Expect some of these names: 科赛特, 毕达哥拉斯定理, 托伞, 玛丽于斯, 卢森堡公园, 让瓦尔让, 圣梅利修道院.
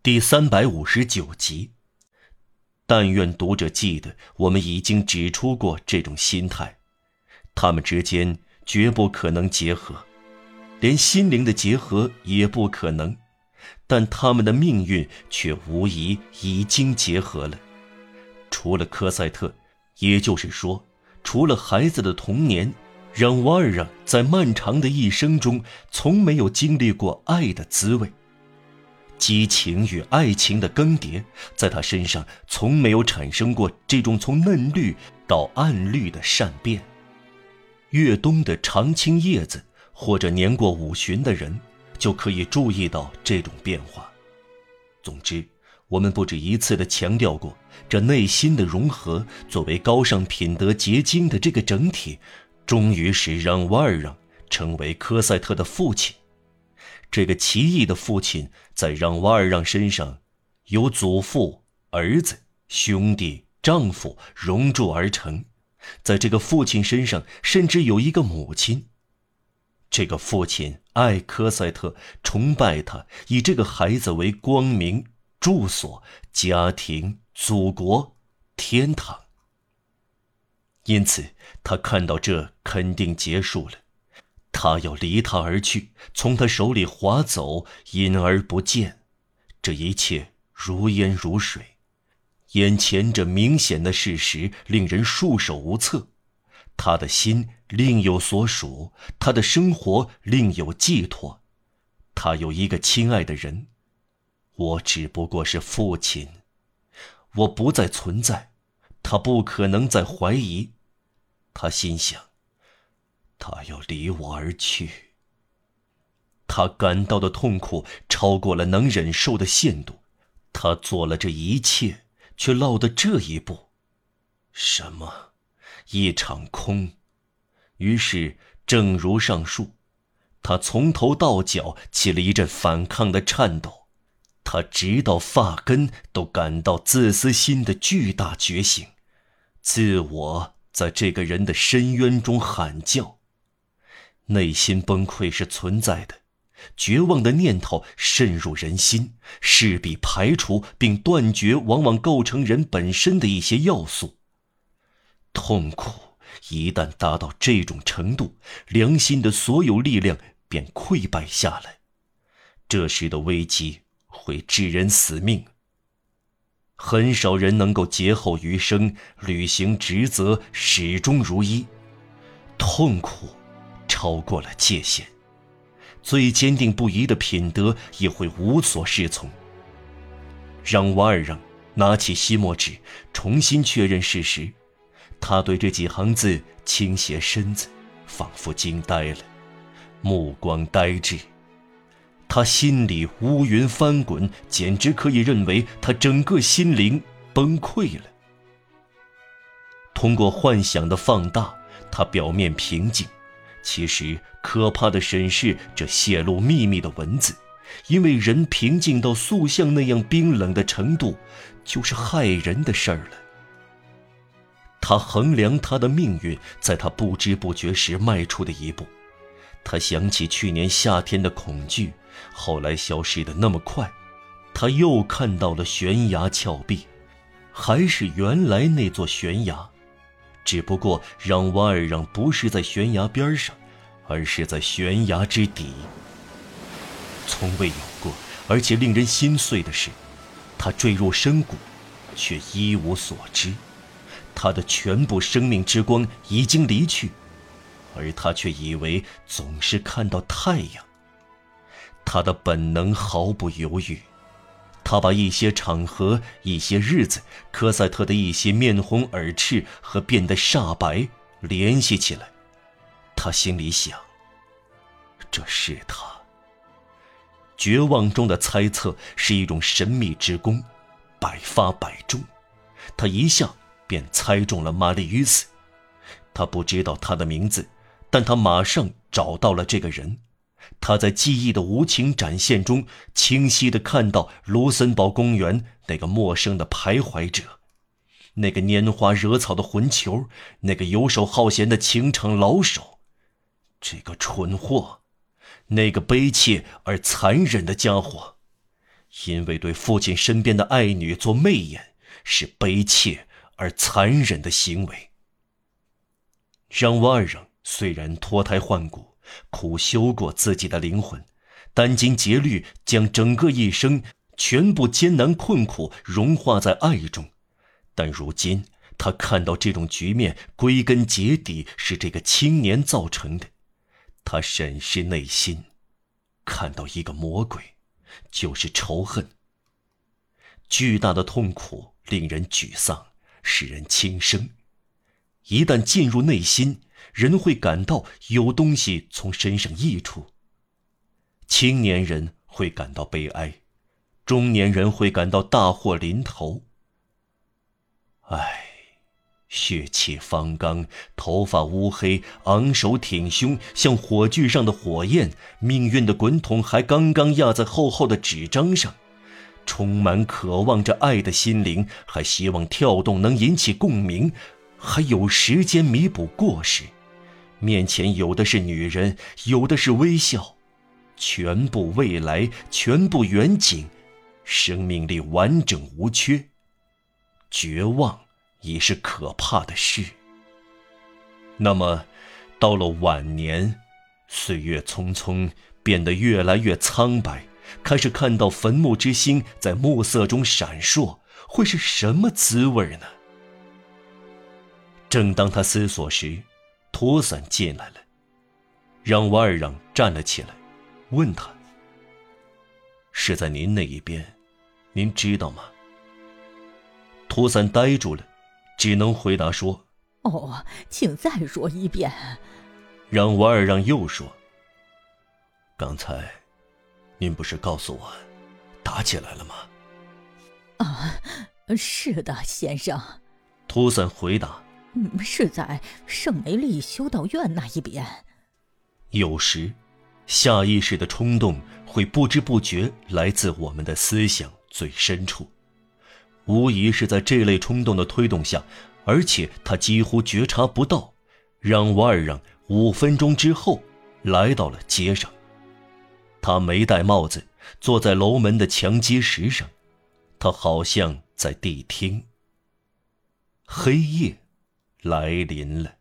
第359集。但愿读者记得，我们已经指出过这种心态，他们之间绝不可能结合，连心灵的结合也不可能，但他们的命运却无疑已经结合了。除了科赛特，也就是说，除了孩子的童年，让瓦尔让在漫长的一生中从没有经历过爱的滋味。激情与爱情的更迭，在他身上从没有产生过这种从嫩绿到暗绿的善变。越冬的常青叶子，或者年过五旬的人，就可以注意到这种变化。总之，我们不止一次地强调过，这内心的融合作为高尚品德结晶的这个整体，终于使让瓦尔让成为科赛特的父亲。这个奇异的父亲在让瓦尔让身上由祖父、儿子、兄弟、丈夫熔铸而成，在这个父亲身上甚至有一个母亲。这个父亲爱科赛特，崇拜他，以这个孩子为光明、住所、家庭、祖国、天堂。因此他看到这肯定结束了，他要离他而去，从他手里滑走，隐而不见。这一切如烟如水，眼前这明显的事实令人束手无策。他的心另有所属，他的生活另有寄托，他有一个亲爱的人。我只不过是父亲，我不再存在，他不可能再怀疑。他心想，他要离我而去。他感到的痛苦超过了能忍受的限度，他做了这一切，却落得这一步。什么？一场空。于是，正如上述，他从头到脚起了一阵反抗的颤抖，他直到发根都感到自私心的巨大觉醒，自我在这个人的深渊中喊叫。内心崩溃是存在的，绝望的念头渗入人心，势必排除并断绝往往构成人本身的一些要素。痛苦一旦达到这种程度，良心的所有力量便溃败下来，这时的危机会致人死命。很少人能够劫后余生，履行职责始终如一。痛苦超过了界限，最坚定不移的品德也会无所适从。让瓦尔让拿起吸墨纸，重新确认事实。他对这几行字倾斜身子，仿佛惊呆了，目光呆滞。他心里乌云翻滚，简直可以认为他整个心灵崩溃了。通过幻想的放大，他表面平静，其实可怕的审视这泄露秘密的文字，因为人平静到塑像那样冰冷的程度，就是害人的事儿了。他衡量他的命运，在他不知不觉时迈出的一步。他想起去年夏天的恐惧，后来消失得那么快。他又看到了悬崖峭壁，还是原来那座悬崖，只不过让瓦尔让不是在悬崖边上，而是在悬崖之底。从未有过，而且令人心碎的是，他坠入深谷，却一无所知。他的全部生命之光已经离去，而他却以为总是看到太阳。他的本能毫不犹豫，他把一些场合、一些日子、科赛特的一些面红耳赤和变得煞白联系起来。他心里想，这是他。绝望中的猜测是一种神秘之功，百发百中。他一下便猜中了玛丽于斯。他不知道他的名字，但他马上找到了这个人。他在记忆的无情展现中，清晰地看到卢森堡公园那个陌生的徘徊者，那个拈花惹草的混球，那个游手好闲的情场老手，这个蠢货，那个悲切而残忍的家伙，因为对父亲身边的爱女做媚眼是卑怯而残忍的行为。让吾二人虽然脱胎换骨，苦修过自己的灵魂，殚精竭虑将整个一生全部艰难困苦融化在爱中，但如今他看到这种局面归根结底是这个青年造成的。他审视内心，看到一个魔鬼，就是仇恨。巨大的痛苦令人沮丧，使人轻生。一旦进入内心，人会感到有东西从身上溢出。青年人会感到悲哀，中年人会感到大祸临头。唉，血气方刚，头发乌黑，昂首挺胸，像火炬上的火焰，命运的滚筒还刚刚压在厚厚的纸张上。充满渴望着爱的心灵，还希望跳动能引起共鸣，还有时间弥补过失。面前有的是女人，有的是微笑，全部未来，全部远景，生命力完整无缺。绝望已是可怕的事。那么到了晚年，岁月匆匆，变得越来越苍白，开始看到坟墓之星在暮色中闪烁，会是什么滋味呢？正当他思索时，托伞进来了。让吾二让站了起来，问他：是在您那一边，您知道吗？托伞呆住了，只能回答说：哦，请再说一遍。让吾二让又说：刚才您不是告诉我打起来了吗？啊，是的，先生。托伞回答：是在圣梅利修道院那一边。有时下意识的冲动会不知不觉来自我们的思想最深处，无疑是在这类冲动的推动下，而且他几乎觉察不到。让吾二让5分钟之后来到了街上。他没戴帽子，坐在楼门的墙基石上，他好像在谛听。黑夜来临了。